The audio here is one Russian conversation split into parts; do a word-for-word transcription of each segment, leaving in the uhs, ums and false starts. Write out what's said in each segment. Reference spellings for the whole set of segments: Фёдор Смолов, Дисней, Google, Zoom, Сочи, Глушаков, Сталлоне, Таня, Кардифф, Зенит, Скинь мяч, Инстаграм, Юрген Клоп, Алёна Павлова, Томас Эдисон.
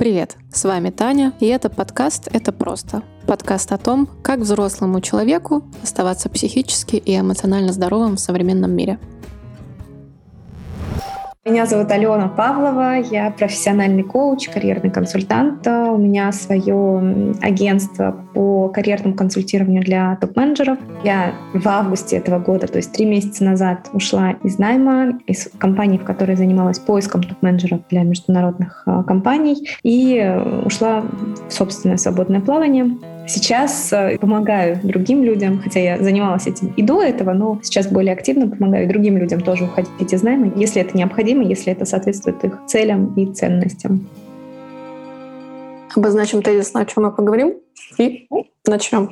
Привет, с вами Таня, и это подкаст «Это просто». Подкаст о том, как взрослому человеку оставаться психически и эмоционально здоровым в современном мире. Меня зовут Алёна Павлова, я профессиональный коуч, карьерный консультант. У меня свое агентство по карьерному консультированию для топ-менеджеров. Я в августе этого года, то есть три месяца назад, ушла из найма, из компании, в которой занималась поиском топ-менеджеров для международных компаний, и ушла в собственное свободное плавание. Сейчас помогаю другим людям, хотя я занималась этим и до этого, но сейчас более активно помогаю другим людям тоже уходить из найма, если это необходимо, если это соответствует их целям и ценностям. Обозначим тезис, о чем мы поговорим, и начнем.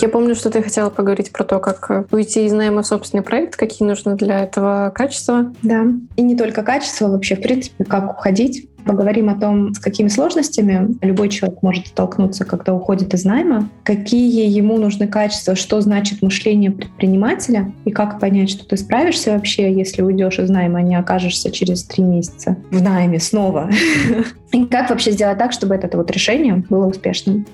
Я помню, что ты хотела поговорить про то, как уйти из найма в собственный проект, какие нужны для этого качества. Да, и не только качество, вообще, в принципе, как уходить. Поговорим о том, с какими сложностями любой человек может столкнуться, когда уходит из найма, какие ему нужны качества, что значит мышление предпринимателя, и как понять, что ты справишься вообще, если уйдешь из найма, а не окажешься через три месяца в найме снова. И как вообще сделать так, чтобы это вот решение было успешным.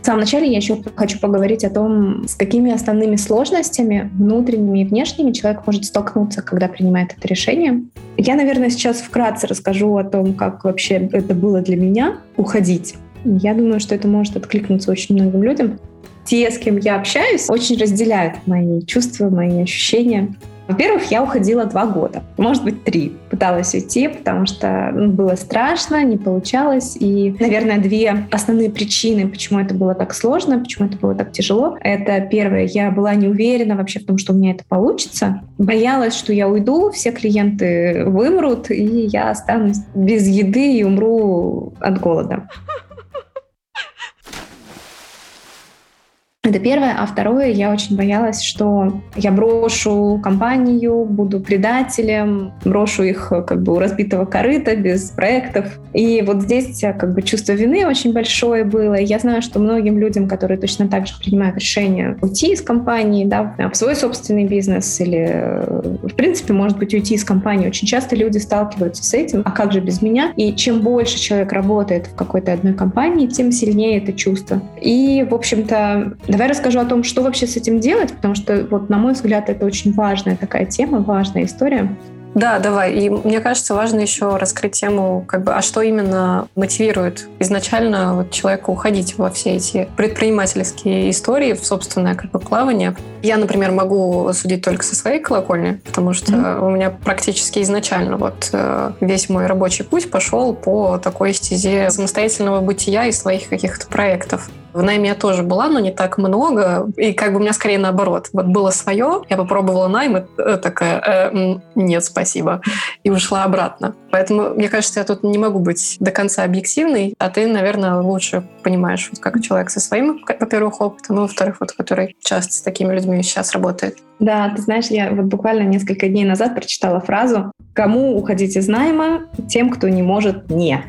В самом начале я еще хочу поговорить о том, с какими основными сложностями, внутренними и внешними, человек может столкнуться, когда принимает это решение. Я, наверное, сейчас вкратце расскажу о том, как вообще это было для меня уходить. Я думаю, что это может откликнуться очень многим людям. Те, с кем я общаюсь, очень разделяют мои чувства, мои ощущения. Во-первых, я уходила два года, может быть, три. Пыталась уйти, потому что было страшно, не получалось. И, наверное, две основные причины, почему это было так сложно, почему это было так тяжело. Это первое, я была не уверена вообще в том, что у меня это получится. Боялась, что я уйду, все клиенты вымрут, и я останусь без еды и умру от голода. Это первое. А второе, я очень боялась, что я брошу компанию, буду предателем, брошу их как бы у разбитого корыта, без проектов. И вот здесь как бы чувство вины очень большое было. Я знаю, что многим людям, которые точно так же принимают решение уйти из компании, да, в свой собственный бизнес или, в принципе, может быть, уйти из компании, очень часто люди сталкиваются с этим. А как же без меня? И чем больше человек работает в какой-то одной компании, тем сильнее это чувство. И, в общем-то, давай расскажу о том, что вообще с этим делать, потому что, вот, на мой взгляд, это очень важная такая тема, важная история. Да, давай. И мне кажется, важно еще раскрыть тему, как бы, а что именно мотивирует изначально вот человека уходить во все эти предпринимательские истории, в собственное как бы плавание. Я, например, могу судить только со своей колокольни, потому что mm-hmm. у меня практически изначально вот весь мой рабочий путь пошел по такой стезе самостоятельного бытия и своих каких-то проектов. В найме я тоже была, но не так много. И как бы у меня скорее наоборот. Вот было свое, я попробовала найм, и такая, э, нет, спасибо. И ушла обратно. Поэтому, мне кажется, я тут не могу быть до конца объективной, а ты, наверное, лучше понимаешь, вот, как человек со своим, во-первых, опытом, и, во-вторых, вот, который часто с такими людьми сейчас работает. Да, ты знаешь, я вот буквально несколько дней назад прочитала фразу «Кому уходить из найма? Тем, кто не может, не».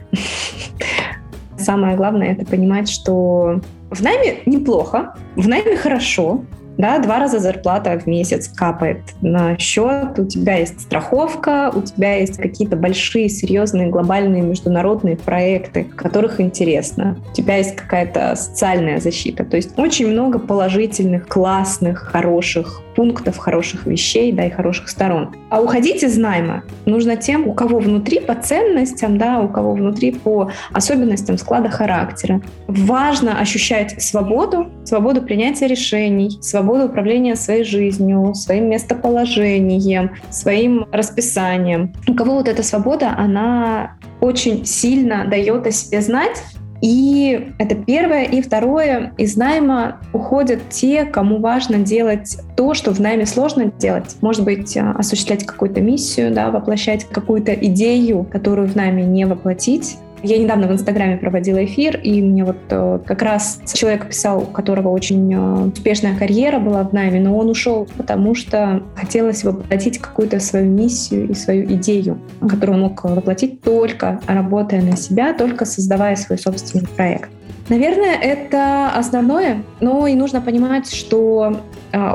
Самое главное — это понимать, что в найме неплохо, в найме хорошо, да, два раза зарплата в месяц капает на счет, у тебя есть страховка, у тебя есть какие-то большие, серьезные, глобальные, международные проекты, которых интересно, у тебя есть какая-то социальная защита, то есть очень много положительных, классных, хороших пунктов, хороших вещей, да, и хороших сторон. А уходить из найма нужно тем, у кого внутри по ценностям, да, у кого внутри по особенностям склада характера. Важно ощущать свободу, свободу принятия решений, свободу управления своей жизнью, своим местоположением, своим расписанием. У кого вот эта свобода, она очень сильно дает о себе знать. И это первое. И второе, из найма уходят те, кому важно делать то, что в найме сложно делать. Может быть, осуществлять какую-то миссию, да, воплощать какую-то идею, которую в найме не воплотить. Я недавно в Инстаграме проводила эфир, и мне вот как раз человек писал, у которого очень успешная карьера была в найме, но он ушел, потому что хотелось воплотить какую-то свою миссию и свою идею, которую он мог воплотить только работая на себя, только создавая свой собственный проект. Наверное, это основное, но и нужно понимать, что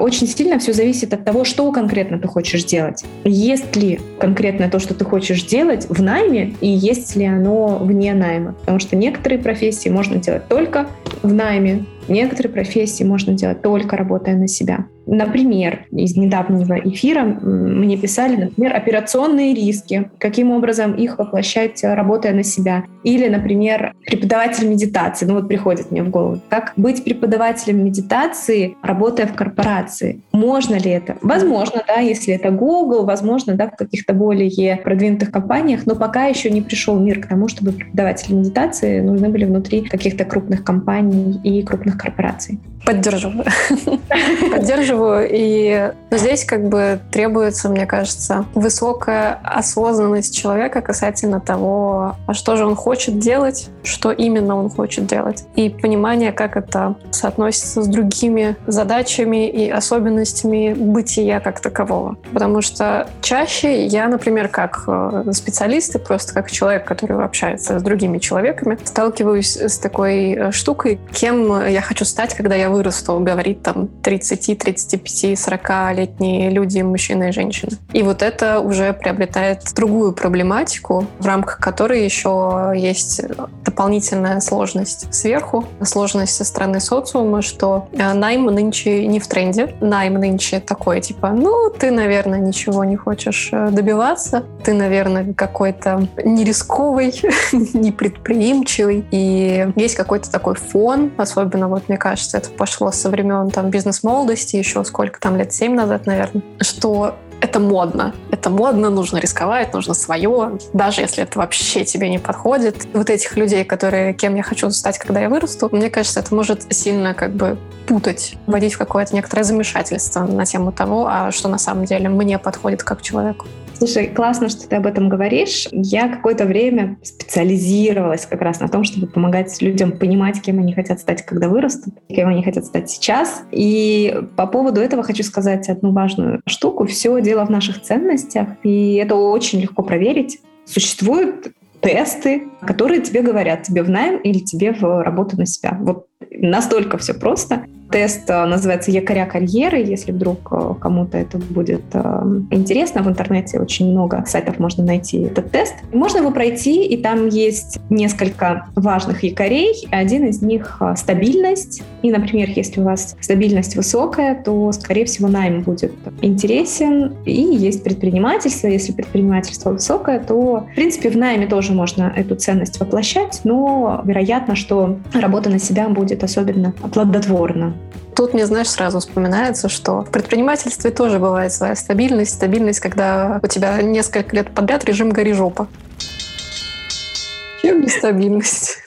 очень сильно все зависит от того, что конкретно ты хочешь делать. Есть ли конкретно то, что ты хочешь делать в найме, и есть ли оно вне найма. Потому что некоторые профессии можно делать только в найме, некоторые профессии можно делать только работая на себя. Например, из недавнего эфира мне писали, например, операционные риски, каким образом их воплощать, работая на себя. Или, например, преподаватель медитации. Ну вот приходит мне в голову. Как быть преподавателем медитации, работая в корпорации? Можно ли это? Возможно, да, если это Google, возможно, да, в каких-то более продвинутых компаниях, но пока еще не пришел мир к тому, чтобы преподаватели медитации нужны были внутри каких-то крупных компаний и крупных корпораций. Поддерживаю. Поддерживаю. И здесь как бы требуется, мне кажется, высокая осознанность человека касательно того, а что же он хочет делать, что именно он хочет делать. И понимание, как это соотносится с другими задачами и особенностями бытия как такового. Потому что чаще я, например, как специалист и просто как человек, который общается с другими человеками, сталкиваюсь с такой штукой, кем я хочу стать, когда я вырасту, говорит там тридцати, тридцати пяти, сорокалетние люди, мужчины и женщины. И вот это уже приобретает другую проблематику, в рамках которой еще есть дополнительная сложность сверху, сложность со стороны социума, что найм нынче не в тренде. Найм нынче такой, типа, ну, ты, наверное, ничего не хочешь добиваться, ты, наверное, какой-то нерисковый, непредприимчивый. И есть какой-то такой фон, особенно, вот мне кажется, это пошло со времен там бизнес-молодости, еще сколько там, лет семь назад, наверное, что это модно. Это модно, нужно рисковать, нужно свое, даже если это вообще тебе не подходит. Вот этих людей, которые, кем я хочу стать, когда я вырасту, мне кажется, это может сильно как бы путать, вводить в какое-то некоторое замешательство на тему того, а что на самом деле мне подходит как человеку. Слушай, классно, что ты об этом говоришь. Я какое-то время специализировалась как раз на том, чтобы помогать людям понимать, кем они хотят стать, когда вырастут, кем они хотят стать сейчас. И по поводу этого хочу сказать одну важную штуку. Все дело в наших ценностях, и это очень легко проверить. Существуют тесты, которые тебе говорят, тебе в найм или тебе в работу на себя. Вот настолько все просто. Тест называется «Якоря карьеры», если вдруг кому-то это будет интересно. В интернете очень много сайтов можно найти этот тест. Можно его пройти, и там есть несколько важных якорей. Один из них — стабильность. И, например, если у вас стабильность высокая, то, скорее всего, найм будет интересен. И есть предпринимательство. Если предпринимательство высокое, то, в принципе, в найме тоже можно эту ценность воплощать, но вероятно, что работа на себя будет особенно плодотворна. Тут мне, знаешь, сразу вспоминается, что в предпринимательстве тоже бывает своя стабильность. Стабильность, когда у тебя несколько лет подряд режим «гори жопа». Чем нестабильность?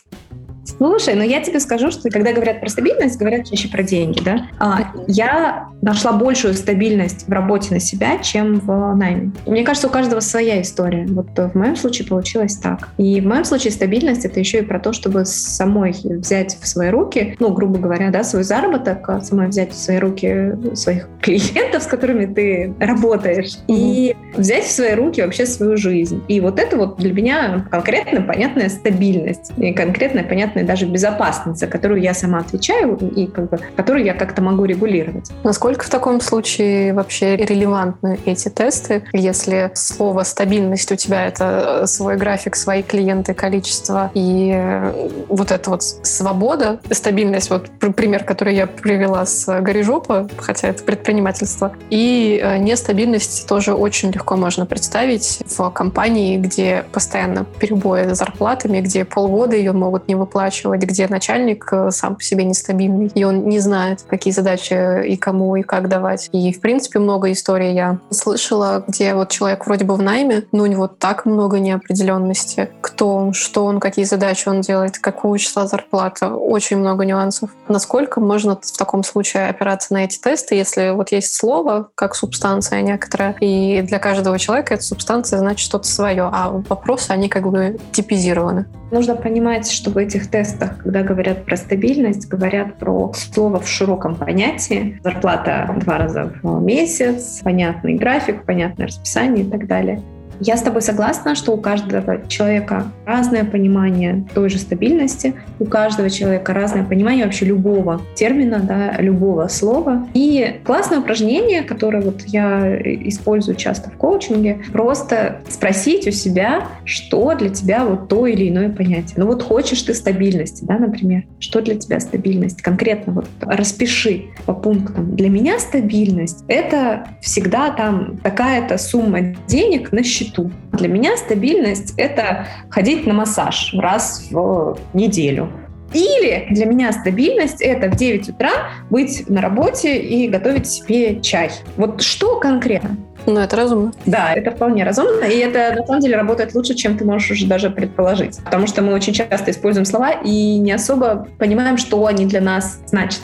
Слушай, но я тебе скажу, что когда говорят про стабильность, говорят чаще про деньги, да? А, я нашла большую стабильность в работе на себя, чем в найме. Мне кажется, у каждого своя история. Вот в моем случае получилось так. И в моем случае стабильность — это еще и про то, чтобы самой взять в свои руки, ну, грубо говоря, да, свой заработок, самой взять в свои руки своих клиентов, с которыми ты работаешь, mm-hmm. и взять в свои руки вообще свою жизнь. И вот это вот для меня конкретная, понятная стабильность. И конкретная, понятная даже безопасность, за которую я сама отвечаю и как бы, которую я как-то могу регулировать. Насколько в таком случае вообще релевантны эти тесты? Если слово «стабильность» у тебя — это свой график, свои клиенты, количество и вот эта вот свобода, стабильность, вот пример, который я привела с «Гори жопа», хотя это предпринимательство, и нестабильность тоже очень легко можно представить в компании, где постоянно перебои с зарплатами, где полгода ее могут не выплачивать, где начальник сам по себе нестабильный, и он не знает, какие задачи и кому, и как давать. И, в принципе, много историй я слышала, где вот человек вроде бы в найме, но у него так много неопределенности. Кто он, что он, какие задачи он делает, какого числа зарплата. Очень много нюансов. Насколько можно в таком случае опираться на эти тесты, если вот есть слово, как субстанция некоторая, и для каждого человека эта субстанция значит что-то свое, а вопросы, они как бы типизированы. Нужно понимать, что в этих тестах, когда говорят про стабильность, говорят про слово в широком понятии. Зарплата два раза в месяц, понятный график, понятное расписание и так далее. Я с тобой согласна, что у каждого человека разное понимание той же стабильности, у каждого человека разное понимание вообще любого термина, да, любого слова. И классное упражнение, которое вот я использую часто в коучинге, просто спросить у себя, что для тебя вот то или иное понятие. Ну вот хочешь ты стабильности, да, например, что для тебя стабильность? Конкретно вот распиши по пунктам. Для меня стабильность — это всегда там такая-то сумма денег на счету. Для меня стабильность — это ходить на массаж раз в неделю. Или для меня стабильность — это в девять утра быть на работе и готовить себе чай. Вот что конкретно? Ну, это разумно. Да, это вполне разумно, и это, на самом деле, работает лучше, чем ты можешь уже даже предположить. Потому что мы очень часто используем слова и не особо понимаем, что они для нас значат.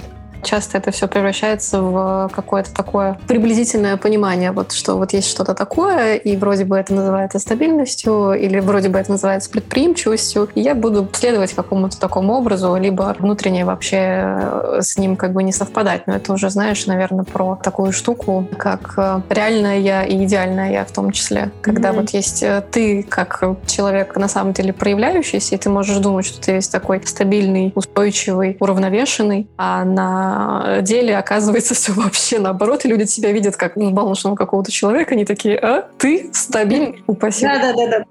Часто это все превращается в какое-то такое приблизительное понимание, вот, что вот есть что-то такое, и вроде бы это называется стабильностью, или вроде бы это называется предприимчивостью, и я буду следовать какому-то такому образу, либо внутренне вообще с ним как бы не совпадать. Но это уже, знаешь, наверное, про такую штуку, как реальное я и идеальное я в том числе. Когда mm-hmm. вот есть ты как человек на самом деле проявляющийся, и ты можешь думать, что ты весь такой стабильный, устойчивый, уравновешенный, а на деле оказывается все вообще наоборот, и люди тебя видят как балношного какого-то человека, они такие: а ты стабильный, упаси. Да-да-да.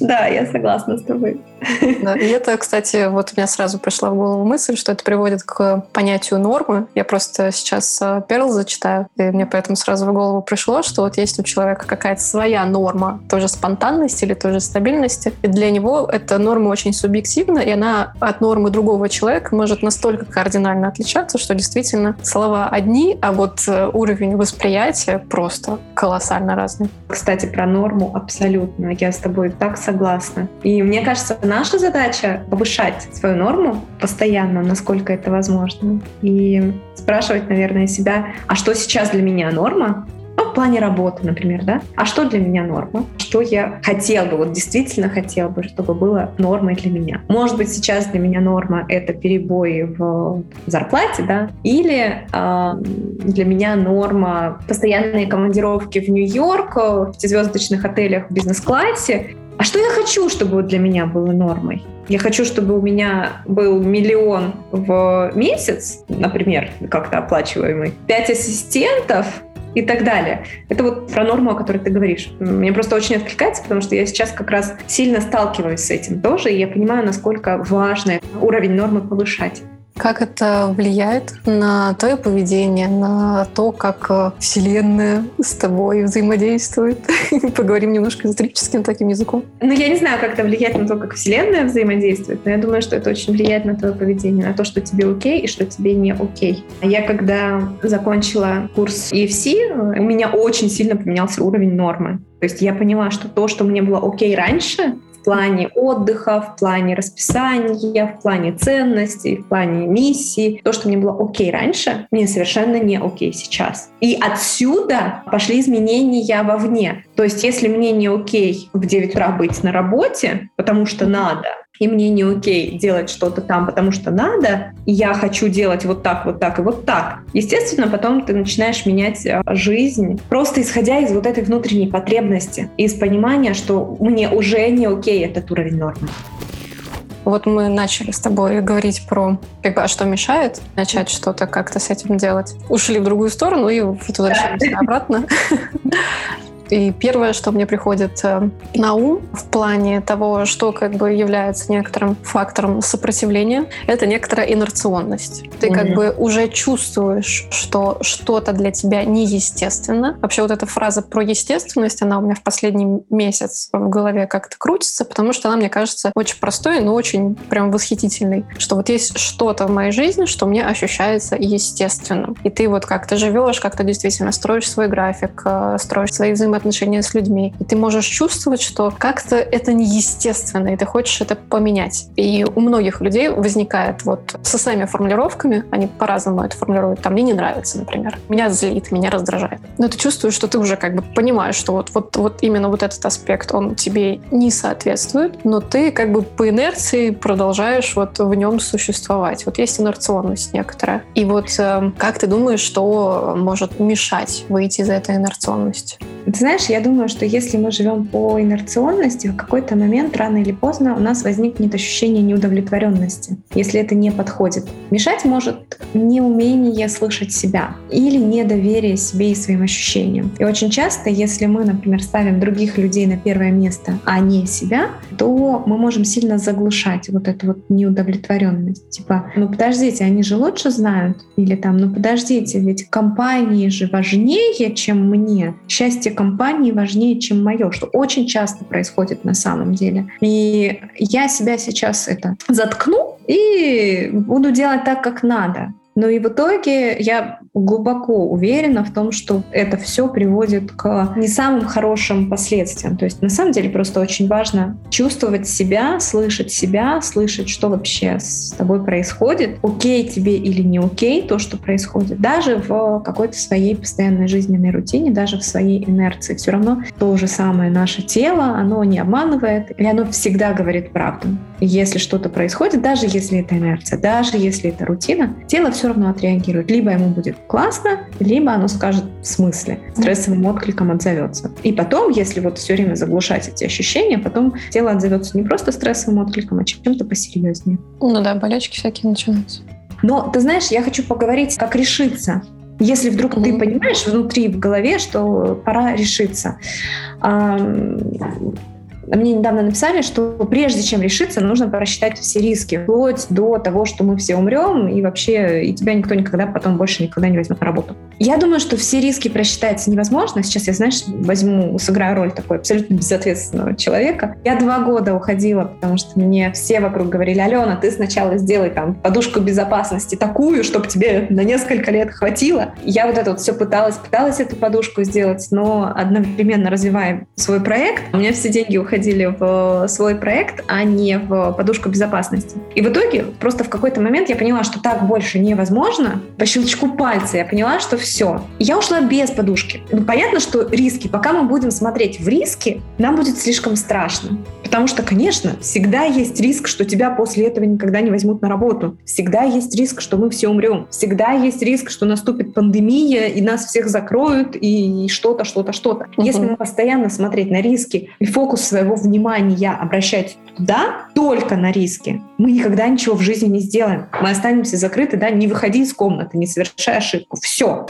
Да, я согласна с тобой. И это, кстати, вот у меня сразу пришла в голову мысль, что это приводит к понятию нормы. Я просто сейчас Перл зачитаю, и мне поэтому сразу в голову пришло, что вот есть у человека какая-то своя норма, тоже спонтанности или тоже стабильности, и для него эта норма очень субъективна, и она от нормы другого человека может настолько кардинально отличаться, что действительно слова одни, а вот уровень восприятия просто колоссально разный. Кстати, про норму абсолютно. Я с тобой так согласна. И мне кажется, наша задача — повышать свою норму постоянно, насколько это возможно. И спрашивать, наверное, себя, а что сейчас для меня норма? Ну, в плане работы, например, да? А что для меня норма? Что я хотела бы, вот действительно хотела бы, чтобы было нормой для меня? Может быть, сейчас для меня норма — это перебои в зарплате, да? Или э, для меня норма — постоянные командировки в Нью-Йорк, в пятизвездочных отелях в бизнес-классе. А что я хочу, чтобы для меня было нормой? Я хочу, чтобы у меня был миллион в месяц, например, как-то оплачиваемый, пять ассистентов и так далее. Это вот про норму, о которой ты говоришь. Мне просто очень откликается, потому что я сейчас как раз сильно сталкиваюсь с этим тоже, и я понимаю, насколько важно уровень нормы повышать. Как это влияет на твое поведение, на то, как Вселенная с тобой взаимодействует? Поговорим немножко эзотерическим таким языком. Ну, я не знаю, как это влияет на то, как Вселенная взаимодействует, но я думаю, что это очень влияет на твое поведение, на то, что тебе окей и что тебе не окей. Я, когда закончила курс и эф си, у меня очень сильно поменялся уровень нормы. То есть я поняла, что то, что мне было окей раньше, в плане отдыха, в плане расписания, в плане ценностей, в плане миссии. То, что мне было окей раньше, мне совершенно не окей сейчас. И отсюда пошли изменения вовне. То есть если мне не окей в девять утра быть на работе, потому что надо, и мне не окей делать что-то там, потому что надо, и я хочу делать вот так, вот так и вот так. Естественно, потом ты начинаешь менять жизнь, просто исходя из вот этой внутренней потребности, из понимания, что мне уже не окей этот уровень нормы. Вот мы начали с тобой говорить про, как бы, а что мешает начать что-то как-то с этим делать. Ушли в другую сторону и возвращаемся обратно. И первое, что мне приходит на ум в плане того, что как бы является некоторым фактором сопротивления, это некоторая инерционность. Ты mm-hmm. как бы уже чувствуешь, что что-то для тебя неестественно. Вообще вот эта фраза про естественность, она у меня в последний месяц в голове как-то крутится, потому что она, мне кажется, очень простой, но очень прям восхитительной. Что вот есть что-то в моей жизни, что мне ощущается естественным. И ты вот как-то живешь, как-то действительно строишь свой график, строишь свои взаимоотношения, отношения с людьми. И ты можешь чувствовать, что как-то это неестественно, и ты хочешь это поменять. И у многих людей возникает вот со своими формулировками, они по-разному это формулируют, там, мне не нравится, например, меня злит, меня раздражает. Но ты чувствуешь, что ты уже как бы понимаешь, что вот, вот, вот именно вот этот аспект, он тебе не соответствует, но ты как бы по инерции продолжаешь вот в нем существовать. Вот есть инерционность некоторая. И вот э, как ты думаешь, что может мешать выйти из этой инерционности? знаешь, я думаю, что если мы живем по инерционности, в какой-то момент, рано или поздно, у нас возникнет ощущение неудовлетворенности, если это не подходит. Мешать может неумение слышать себя или недоверие себе и своим ощущениям. И очень часто, если мы, например, ставим других людей на первое место, а не себя, то мы можем сильно заглушать вот эту вот неудовлетворенность. Типа, ну подождите, они же лучше знают? Или там, ну подождите, ведь компании же важнее, чем мне. Счастье компании важнее, чем мое, что очень часто происходит на самом деле. И я себя сейчас это заткну и буду делать так, как надо. Ну и в итоге я глубоко уверена в том, что это все приводит к не самым хорошим последствиям. То есть на самом деле просто очень важно чувствовать себя, слышать себя, слышать, что вообще с тобой происходит, окей тебе или не окей то, что происходит. Даже в какой-то своей постоянной жизненной рутине, даже в своей инерции. Все равно то же самое наше тело, оно не обманывает, и оно всегда говорит правду. Если что-то происходит, даже если это инерция, даже если это рутина, тело все равно отреагирует. Либо ему будет классно, либо оно скажет в смысле, стрессовым откликом отзовется. И потом, если вот все время заглушать эти ощущения, потом тело отзовется не просто стрессовым откликом, а чем-то посерьезнее. Ну да, болячки всякие начинаются. Но ты знаешь, я хочу поговорить, как решиться. Если вдруг mm-hmm. ты понимаешь внутри, в голове, что пора решиться. Мне недавно написали, что прежде чем решиться, нужно просчитать все риски, вплоть до того, что мы все умрем, и вообще и тебя никто никогда потом больше никогда не возьмет на работу. Я думаю, что все риски просчитать невозможно. Сейчас я, знаешь, возьму, сыграю роль такой абсолютно безответственного человека. Я два года уходила, потому что мне все вокруг говорили: Алена, ты сначала сделай там подушку безопасности такую, чтобы тебе на несколько лет хватило. Я вот это вот все пыталась, пыталась эту подушку сделать, но одновременно развивая свой проект, у меня все деньги уходили в свой проект, а не в подушку безопасности. И в итоге просто в какой-то момент я поняла, что так больше невозможно. По щелчку пальца я поняла, что все. Я ушла без подушки. Ну, понятно, что риски. Пока мы будем смотреть в риски, нам будет слишком страшно. Потому что, конечно, всегда есть риск, что тебя после этого никогда не возьмут на работу. Всегда есть риск, что мы все умрем. Всегда есть риск, что наступит пандемия, и нас всех закроют, и что-то, что-то, что-то. Uh-huh. Если мы постоянно смотреть на риски и фокус своего его внимание обращать туда, только на риски, мы никогда ничего в жизни не сделаем. Мы останемся закрыты, да, не выходи из комнаты, не совершай ошибку. Все.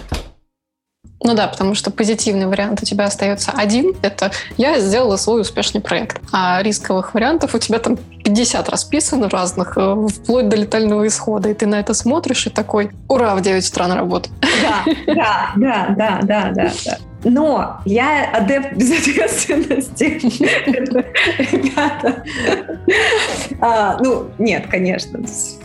Ну да, потому что позитивный вариант у тебя остается один. Это я сделала свой успешный проект. А рисковых вариантов у тебя там пятьдесят расписано разных, вплоть до летального исхода. И ты на это смотришь и такой: ура, в девять утра на работу. Да, да, да, да, да, да, да. Но я адепт безответственности. Ребята. Ну, нет, конечно,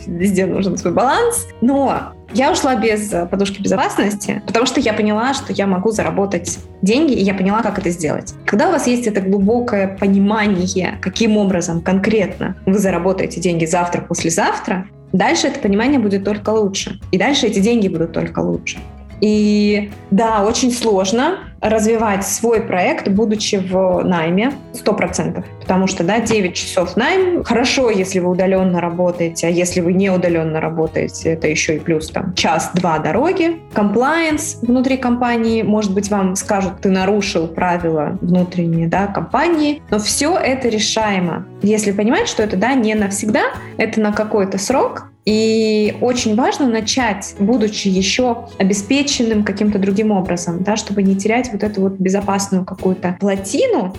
везде нужен свой баланс. Но я ушла без подушки безопасности, потому что я поняла, что я могу заработать деньги, и я поняла, как это сделать. Когда у вас есть это глубокое понимание, каким образом конкретно вы заработаете деньги завтра, послезавтра, дальше это понимание будет только лучше. И дальше эти деньги будут только лучше. И да, очень сложно развивать свой проект, будучи в найме, сто процентов. Потому что, да, девять часов найм. Хорошо, если вы удаленно работаете, а если вы не удаленно работаете, это еще и плюс там час-два дороги. Комплаенс внутри компании. Может быть, вам скажут, ты нарушил правила внутренние, да, компании. Но все это решаемо. Если понимать, что это, да, не навсегда, это на какой-то срок. И очень важно начать, будучи еще обеспеченным каким-то другим образом, да, чтобы не терять вот эту вот безопасную какую-то плотину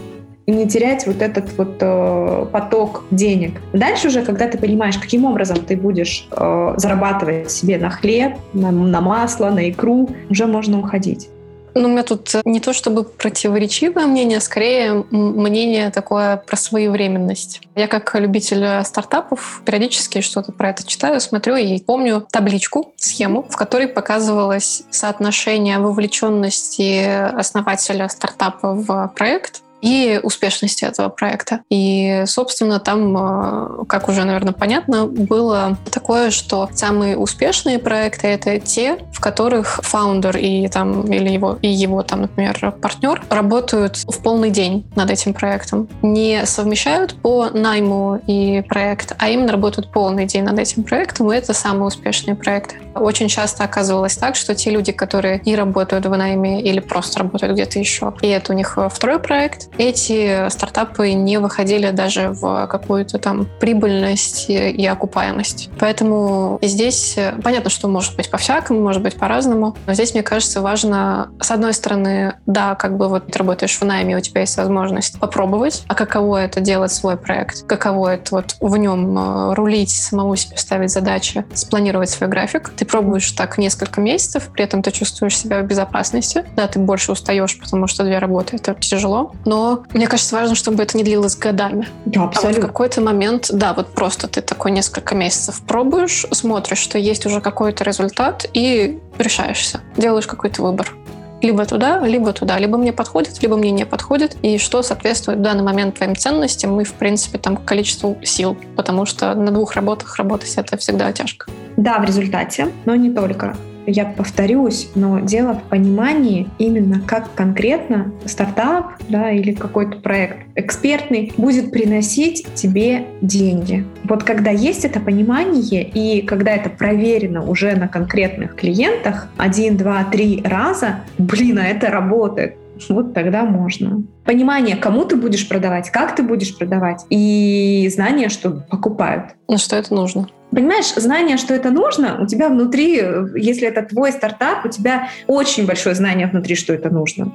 и не терять вот этот вот э, поток денег. Дальше уже, когда ты понимаешь, каким образом ты будешь э, зарабатывать себе на хлеб, на, на масло, на икру, уже можно уходить. Ну, у меня тут не то чтобы противоречивое мнение, а скорее мнение такое про своевременность. Я как любитель стартапов периодически что-то про это читаю, смотрю и помню табличку, схему, в которой показывалось соотношение вовлеченности основателя стартапа в проект и успешности этого проекта. И, собственно, там, как уже, наверное, понятно, было такое, что самые успешные проекты — это те, в которых фаундер и, там, или его, и его, там, например, партнер работают в полный день над этим проектом. Не совмещают по найму и проект, а именно работают полный день над этим проектом, и это самые успешные проекты. Очень часто оказывалось так, что те люди, которые и работают в найме, или просто работают где-то еще, и это у них второй проект, эти стартапы не выходили даже в какую-то там прибыльность и окупаемость. Поэтому здесь понятно, что может быть по-всякому, может быть по-разному, но здесь, мне кажется, важно, с одной стороны, да, как бы вот ты работаешь в найме, у тебя есть возможность попробовать, а каково это делать свой проект, каково это вот в нем рулить, самому себе ставить задачи, спланировать свой график. Ты пробуешь так несколько месяцев, при этом ты чувствуешь себя в безопасности. Да, ты больше устаешь, потому что для работы это тяжело. Но мне кажется, важно, чтобы это не длилось годами. Да, абсолютно. А вот в какой-то момент, да, вот просто ты такой несколько месяцев пробуешь, смотришь, что есть уже какой-то результат, и решаешься, делаешь какой-то выбор. Либо туда, либо туда. Либо мне подходит, либо мне не подходит. И что соответствует в данный момент твоим ценностям и, в принципе, там, количеству сил. Потому что на двух работах работать — это всегда тяжко. Да, в результате, но не только. Я повторюсь, но дело в понимании именно, как конкретно стартап, да, или какой-то проект экспертный будет приносить тебе деньги. Вот когда есть это понимание и когда это проверено уже на конкретных клиентах один, два, три раза, блин, а это работает. Вот тогда можно. Понимание, кому ты будешь продавать, как ты будешь продавать, и знание, что покупают. На что это нужно. Понимаешь, знание, что это нужно, у тебя внутри, если это твой стартап, у тебя очень большое знание внутри, что это нужно.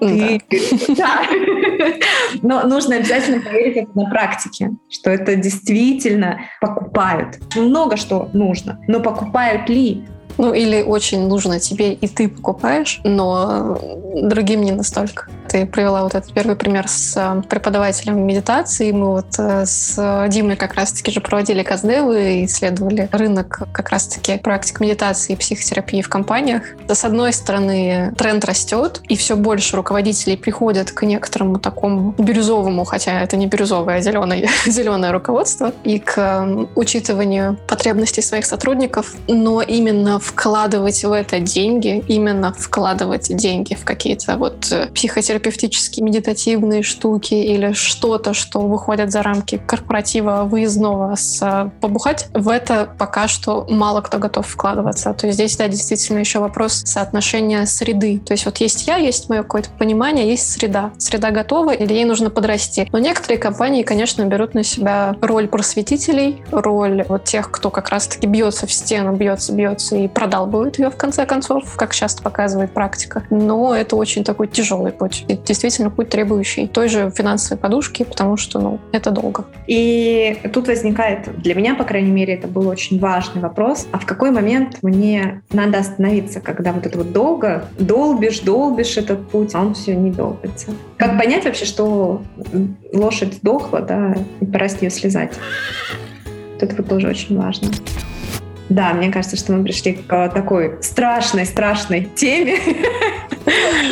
Но нужно обязательно проверить это на практике, что это действительно покупают. Много что нужно, но покупают ли? Ну, или очень нужно тебе, и ты покупаешь, но другим не настолько. Ты привела вот этот первый пример с преподавателем медитации. Мы вот с Димой как раз-таки же проводили каздевы и исследовали рынок как раз-таки практик медитации и психотерапии в компаниях. С одной стороны, тренд растет, и все больше руководителей приходят к некоторому такому бирюзовому, хотя это не бирюзовое, а зеленое, зеленое руководство, и к учитыванию потребностей своих сотрудников, но именно вкладывать в это деньги, именно вкладывать деньги в какие-то вот психотерапевтические, медитативные штуки или что-то, что выходит за рамки корпоратива выездного с побухать, в это пока что мало кто готов вкладываться. То есть здесь, да, действительно еще вопрос соотношения среды. То есть вот есть я, есть мое какое-то понимание, есть среда. Среда готова или ей нужно подрасти. Но некоторые компании, конечно, берут на себя роль просветителей, роль вот тех, кто как раз-таки бьется в стену, бьется, бьется и продалбывает ее в конце концов, как часто показывает практика. Но это очень такой тяжелый путь. И действительно путь, требующий той же финансовой подушки, потому что, ну, это долго. И тут возникает, для меня, по крайней мере, это был очень важный вопрос, а в какой момент мне надо остановиться, когда вот это вот долго, долбишь, долбишь этот путь, а он все не долбится. Как понять вообще, что лошадь сдохла, да, и пора с нее слезать? Вот это вот тоже очень важно. Да, мне кажется, что мы пришли к такой страшной-страшной теме.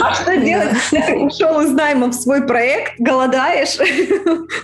А что делать, если ушел из найма в свой проект, голодаешь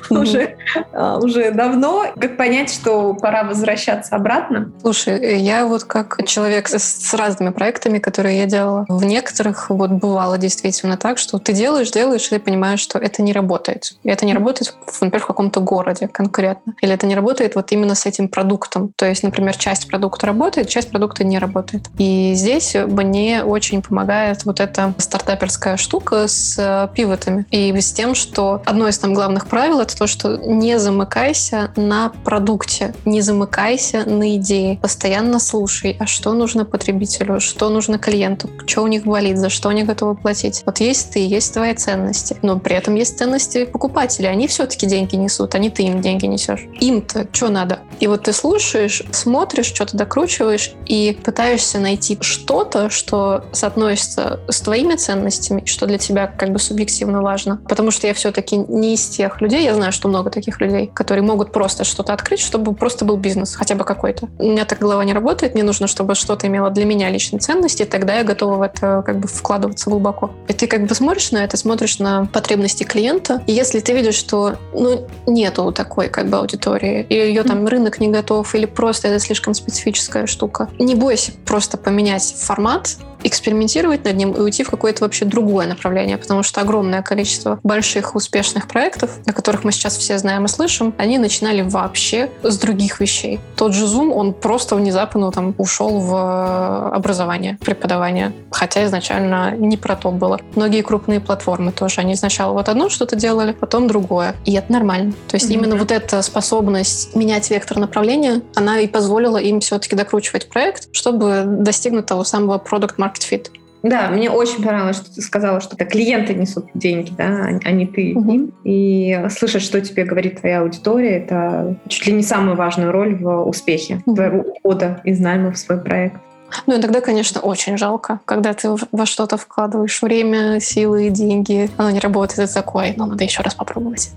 уже давно? Как понять, что пора возвращаться обратно? Слушай, я вот как человек с разными проектами, которые я делала, в некоторых вот бывало действительно так, что ты делаешь, делаешь, и ты понимаешь, что это не работает. И это не работает, например, в каком-то городе конкретно. Или это не работает вот именно с этим продуктом. То есть, например, часть продукта работает, часть продукта не работает. И здесь мне очень помогает вот это стартаперская штука с пивотами. И с тем, что одно из там главных правил — это то, что не замыкайся на продукте, не замыкайся на идее. Постоянно слушай, а что нужно потребителю, что нужно клиенту, что у них болит, за что они готовы платить. Вот есть ты, есть твои ценности, но при этом есть ценности покупателей. Они все-таки деньги несут, а не ты им деньги несешь. Им-то что надо? И вот ты слушаешь, смотришь, что-то докручиваешь и пытаешься найти что-то, что соотносится с твоими ценностями, что для тебя как бы субъективно важно. Потому что я все-таки не из тех людей, я знаю, что много таких людей, которые могут просто что-то открыть, чтобы просто был бизнес, хотя бы какой-то. У меня так голова не работает, мне нужно, чтобы что-то имело для меня личной ценности, тогда я готова в это как бы вкладываться глубоко. И ты как бы смотришь на это, смотришь на потребности клиента, и если ты видишь, что ну, нету такой как бы аудитории, и ее там рынок не готов, или просто это слишком специфическая штука, не бойся просто поменять формат, экспериментировать над ним и уйти в какое-то вообще другое направление, потому что огромное количество больших успешных проектов, о которых мы сейчас все знаем и слышим, они начинали вообще с других вещей. Тот же Zoom, он просто внезапно там ушел в образование, преподавание, хотя изначально не про то было. Многие крупные платформы тоже, они сначала вот одно что-то делали, потом другое, и это нормально. То есть mm-hmm. именно вот эта способность менять вектор направления, она и позволила им все-таки докручивать проект, чтобы достигнуть того самого продакт-маркета. Fit. Да, мне очень понравилось, что ты сказала, что клиенты несут деньги, да, а не ты им. Угу. И слышать, что тебе говорит твоя аудитория, это чуть ли не самую важную роль в успехе угу. твоего ухода из найма в свой проект. Ну и тогда, конечно, очень жалко, когда ты во что-то вкладываешь время, силы, деньги, оно не работает, это такое, но надо еще раз попробовать.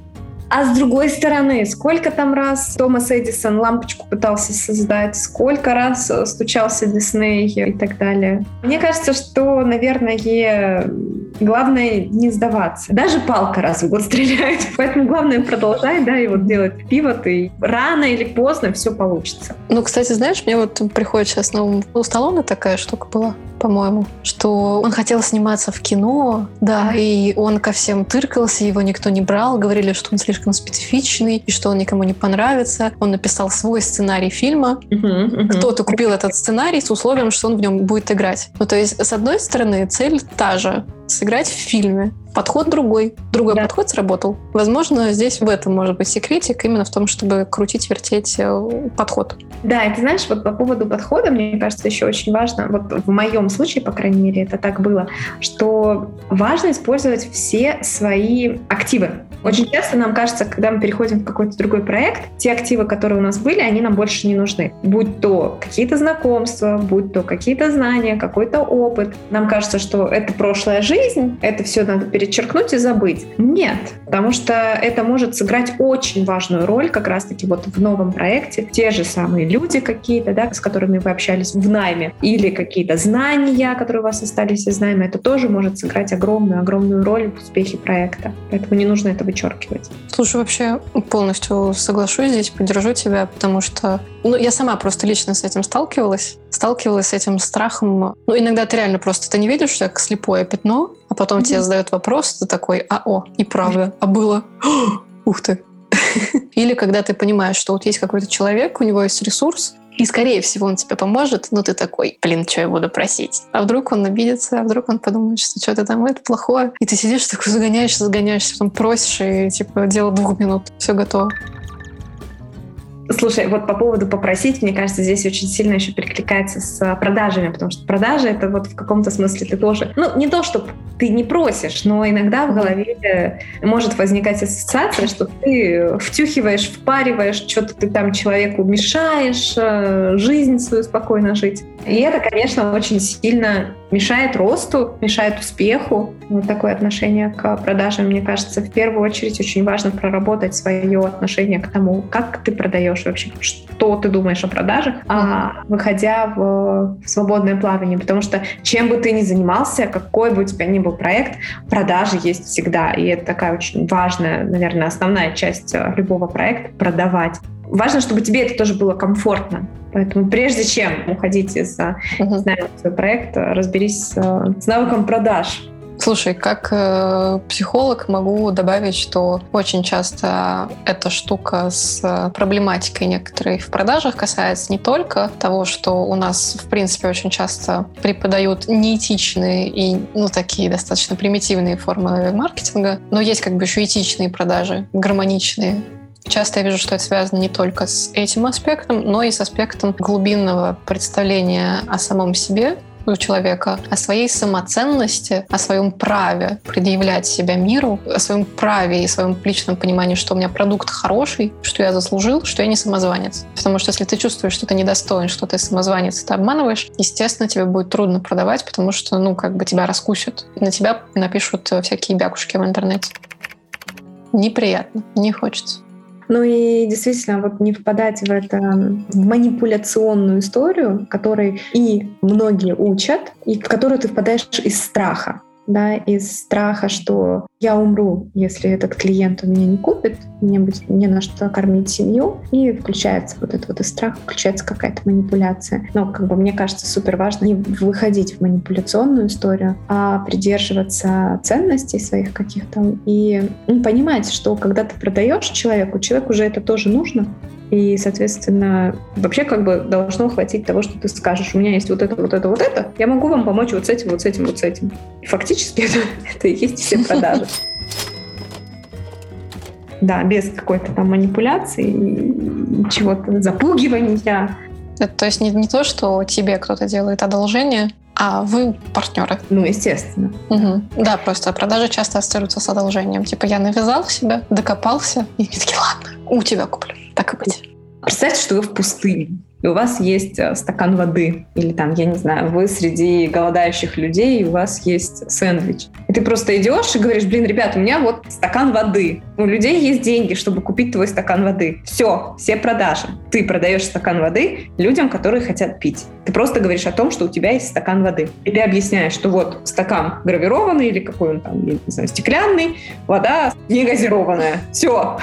А с другой стороны, сколько там раз Томас Эдисон лампочку пытался создать, сколько раз стучался Дисней и так далее. Мне кажется, что, наверное, главное не сдаваться. Даже палка раз в год стреляет, поэтому главное продолжать, да, и вот делать пивот, и рано или поздно все получится. Ну, кстати, знаешь, мне вот приходит сейчас на ум, у Сталлоне такая штука была, по-моему, что он хотел сниматься в кино, да, и он ко всем тыркался, его никто не брал, говорили, что он слишком специфичный, и что он никому не понравится. Он написал свой сценарий фильма. Uh-huh, uh-huh. Кто-то купил этот сценарий с условием, что он в нем будет играть. Ну, то есть, с одной стороны, цель та же — сыграть в фильме. Подход другой. Другой да. подход сработал. Возможно, здесь в этом может быть секретик, именно в том, чтобы крутить, вертеть подход. Да, и ты знаешь, вот по поводу подхода, мне кажется, еще очень важно, вот в моем случае, по крайней мере, это так было, что важно использовать все свои активы. Очень часто нам кажется, когда мы переходим в какой-то другой проект, те активы, которые у нас были, они нам больше не нужны. Будь то какие-то знакомства, будь то какие-то знания, какой-то опыт. Нам кажется, что это прошлая жизнь, это все надо перечеркнуть и забыть. Нет, потому что это может сыграть очень важную роль как раз-таки вот в новом проекте. Те же самые люди какие-то, да, с которыми вы общались в найме, или какие-то знания, которые у вас остались из найма, это тоже может сыграть огромную-огромную роль в успехе проекта. Поэтому не нужно это вычеркивать. Слушай, вообще полностью соглашусь здесь, поддержу тебя, потому что ну, я сама просто лично с этим сталкивалась. Сталкивалась с этим страхом. Ну, иногда ты реально просто ты не видишь, что как слепое пятно, а потом mm-hmm. тебе задают вопрос, ты такой, а о, и правда, а было? Ух ты! Или когда ты понимаешь, что вот есть какой-то человек, у него есть ресурс, и, скорее всего, он тебе поможет, но ты такой, блин, что я буду просить? А вдруг он обидится, а вдруг он подумает, что что-то там это плохое? И ты сидишь такой, загоняешься, загоняешься, там просишь, и типа дело двух минут, все готово. Слушай, вот по поводу попросить, мне кажется, здесь очень сильно еще перекликается с продажами, потому что продажи — это вот в каком-то смысле ты тоже... Ну, не то, что ты не просишь, но иногда в голове может возникать ассоциация, что ты втюхиваешь, впариваешь, что-то ты там человеку мешаешь, жизнь свою спокойно жить. И это, конечно, очень сильно мешает росту, мешает успеху. Вот такое отношение к продажам, мне кажется, в первую очередь очень важно проработать свое отношение к тому, как ты продаешь вообще, что ты думаешь о продажах, а, выходя в свободное плавание. Потому что чем бы ты ни занимался, какой бы у тебя ни был проект, продажи есть всегда. И это такая очень важная, наверное, основная часть любого проекта — продавать. Важно, чтобы тебе это тоже было комфортно. Поэтому прежде чем уходить из, не знаю, своего проекта, разберись с, с навыком продаж. Слушай, как э, психолог могу добавить, что очень часто эта штука с проблематикой некоторой в продажах касается не только того, что у нас, в принципе, очень часто преподают неэтичные и, ну, такие достаточно примитивные формы маркетинга, но есть как бы еще этичные продажи, гармоничные. Часто я вижу, что это связано не только с этим аспектом, но и с аспектом глубинного представления о самом себе, у человека, о своей самоценности, о своем праве предъявлять себя миру, о своем праве и своем личном понимании, что у меня продукт хороший, что я заслужил, что я не самозванец. Потому что если ты чувствуешь, что ты недостоин, что ты самозванец, ты обманываешь, естественно, тебе будет трудно продавать, потому что, ну, как бы тебя раскусят. На тебя напишут всякие бякушки в интернете. Неприятно, не хочется. Ну и действительно, вот не попадать в эту манипуляционную историю, которой и многие учат, и в которую ты впадаешь из страха. Да, из страха, что я умру, если этот клиент у меня не купит, мне будет не на что кормить семью, и включается вот этот вот из страха, включается какая-то манипуляция. Но как бы мне кажется, супер важно не выходить в манипуляционную историю, а придерживаться ценностей своих каких-то и ну, понимать, что когда ты продаешь человеку, человеку уже это тоже нужно. И, соответственно, вообще как бы должно хватить того, что ты скажешь. У меня есть вот это, вот это, вот это. Я могу вам помочь вот с этим, вот с этим, вот с этим. И фактически это, это и есть все продажи. Да, без какой-то там манипуляции, чего-то запугивания. Это, то есть не, не то, что тебе кто-то делает одолжение, а вы партнеры. Ну, естественно. Угу. Да, просто продажи часто ассоциируются с одолжением. Типа я навязал себя, докопался, и они такие, ладно, у тебя куплю. Так и быть. Представьте, что вы в пустыне, и у вас есть стакан воды, или там, я не знаю, вы среди голодающих людей, и у вас есть сэндвич. И ты просто идешь и говоришь, блин, ребят, у меня вот стакан воды. У людей есть деньги, чтобы купить твой стакан воды. Все, все продажи. Ты продаешь стакан воды людям, которые хотят пить. Ты просто говоришь о том, что у тебя есть стакан воды. И ты объясняешь, что вот стакан гравированный, или какой он там, я не знаю, стеклянный, вода негазированная. Все.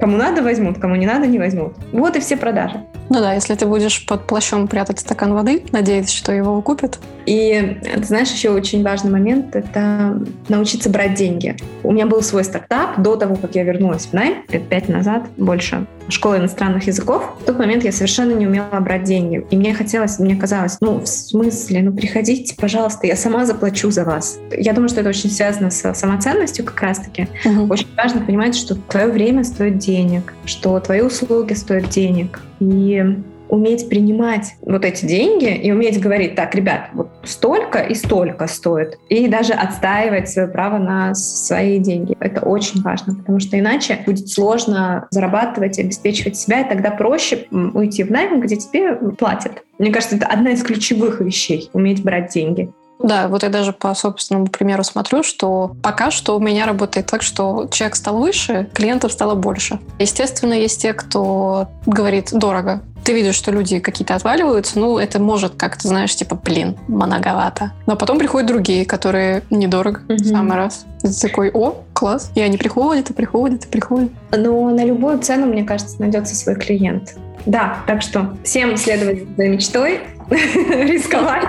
Кому надо, возьмут, кому не надо, не возьмут. Вот и все продажи. Ну да, если ты будешь под плащом прятать стакан воды, надеясь, что его купят. И, ты знаешь, еще очень важный момент — это научиться брать деньги. У меня был свой стартап до того, как я вернулась в найм, лет пять назад, больше, школа иностранных языков. В тот момент я совершенно не умела брать деньги. И мне хотелось, мне казалось, ну, в смысле, ну, приходите, пожалуйста, я сама заплачу за вас. Я думаю, что это очень связано с самоценностью как раз-таки. Угу. Очень важно понимать, что твое время стоит денег, что твои услуги стоят денег. И уметь принимать вот эти деньги и уметь говорить, так, ребят, вот столько и столько стоит. И даже отстаивать свое право на свои деньги. Это очень важно, потому что иначе будет сложно зарабатывать, обеспечивать себя, и тогда проще уйти в найм, где тебе платят. Мне кажется, это одна из ключевых вещей — уметь брать деньги. Да, вот я даже по собственному примеру смотрю, что пока что у меня работает так, что чек стал выше, клиентов стало больше. Естественно, есть те, кто говорит «дорого». Ты видишь, что люди какие-то отваливаются, ну, это может как-то, знаешь, типа, блин, многовато. Но потом приходят другие, которые недорого, в mm-hmm. самый раз. И ты такой, о, класс. И они приходят, и приходят, и приходят. Но на любую цену, мне кажется, найдется свой клиент. Да, так что всем следовать за мечтой, рисковать,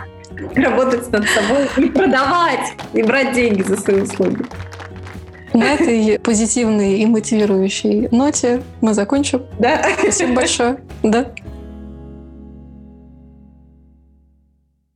работать над собой, и продавать, и брать деньги за свои услуги. На этой позитивной и мотивирующей ноте мы закончим. Да. Спасибо большое. Да.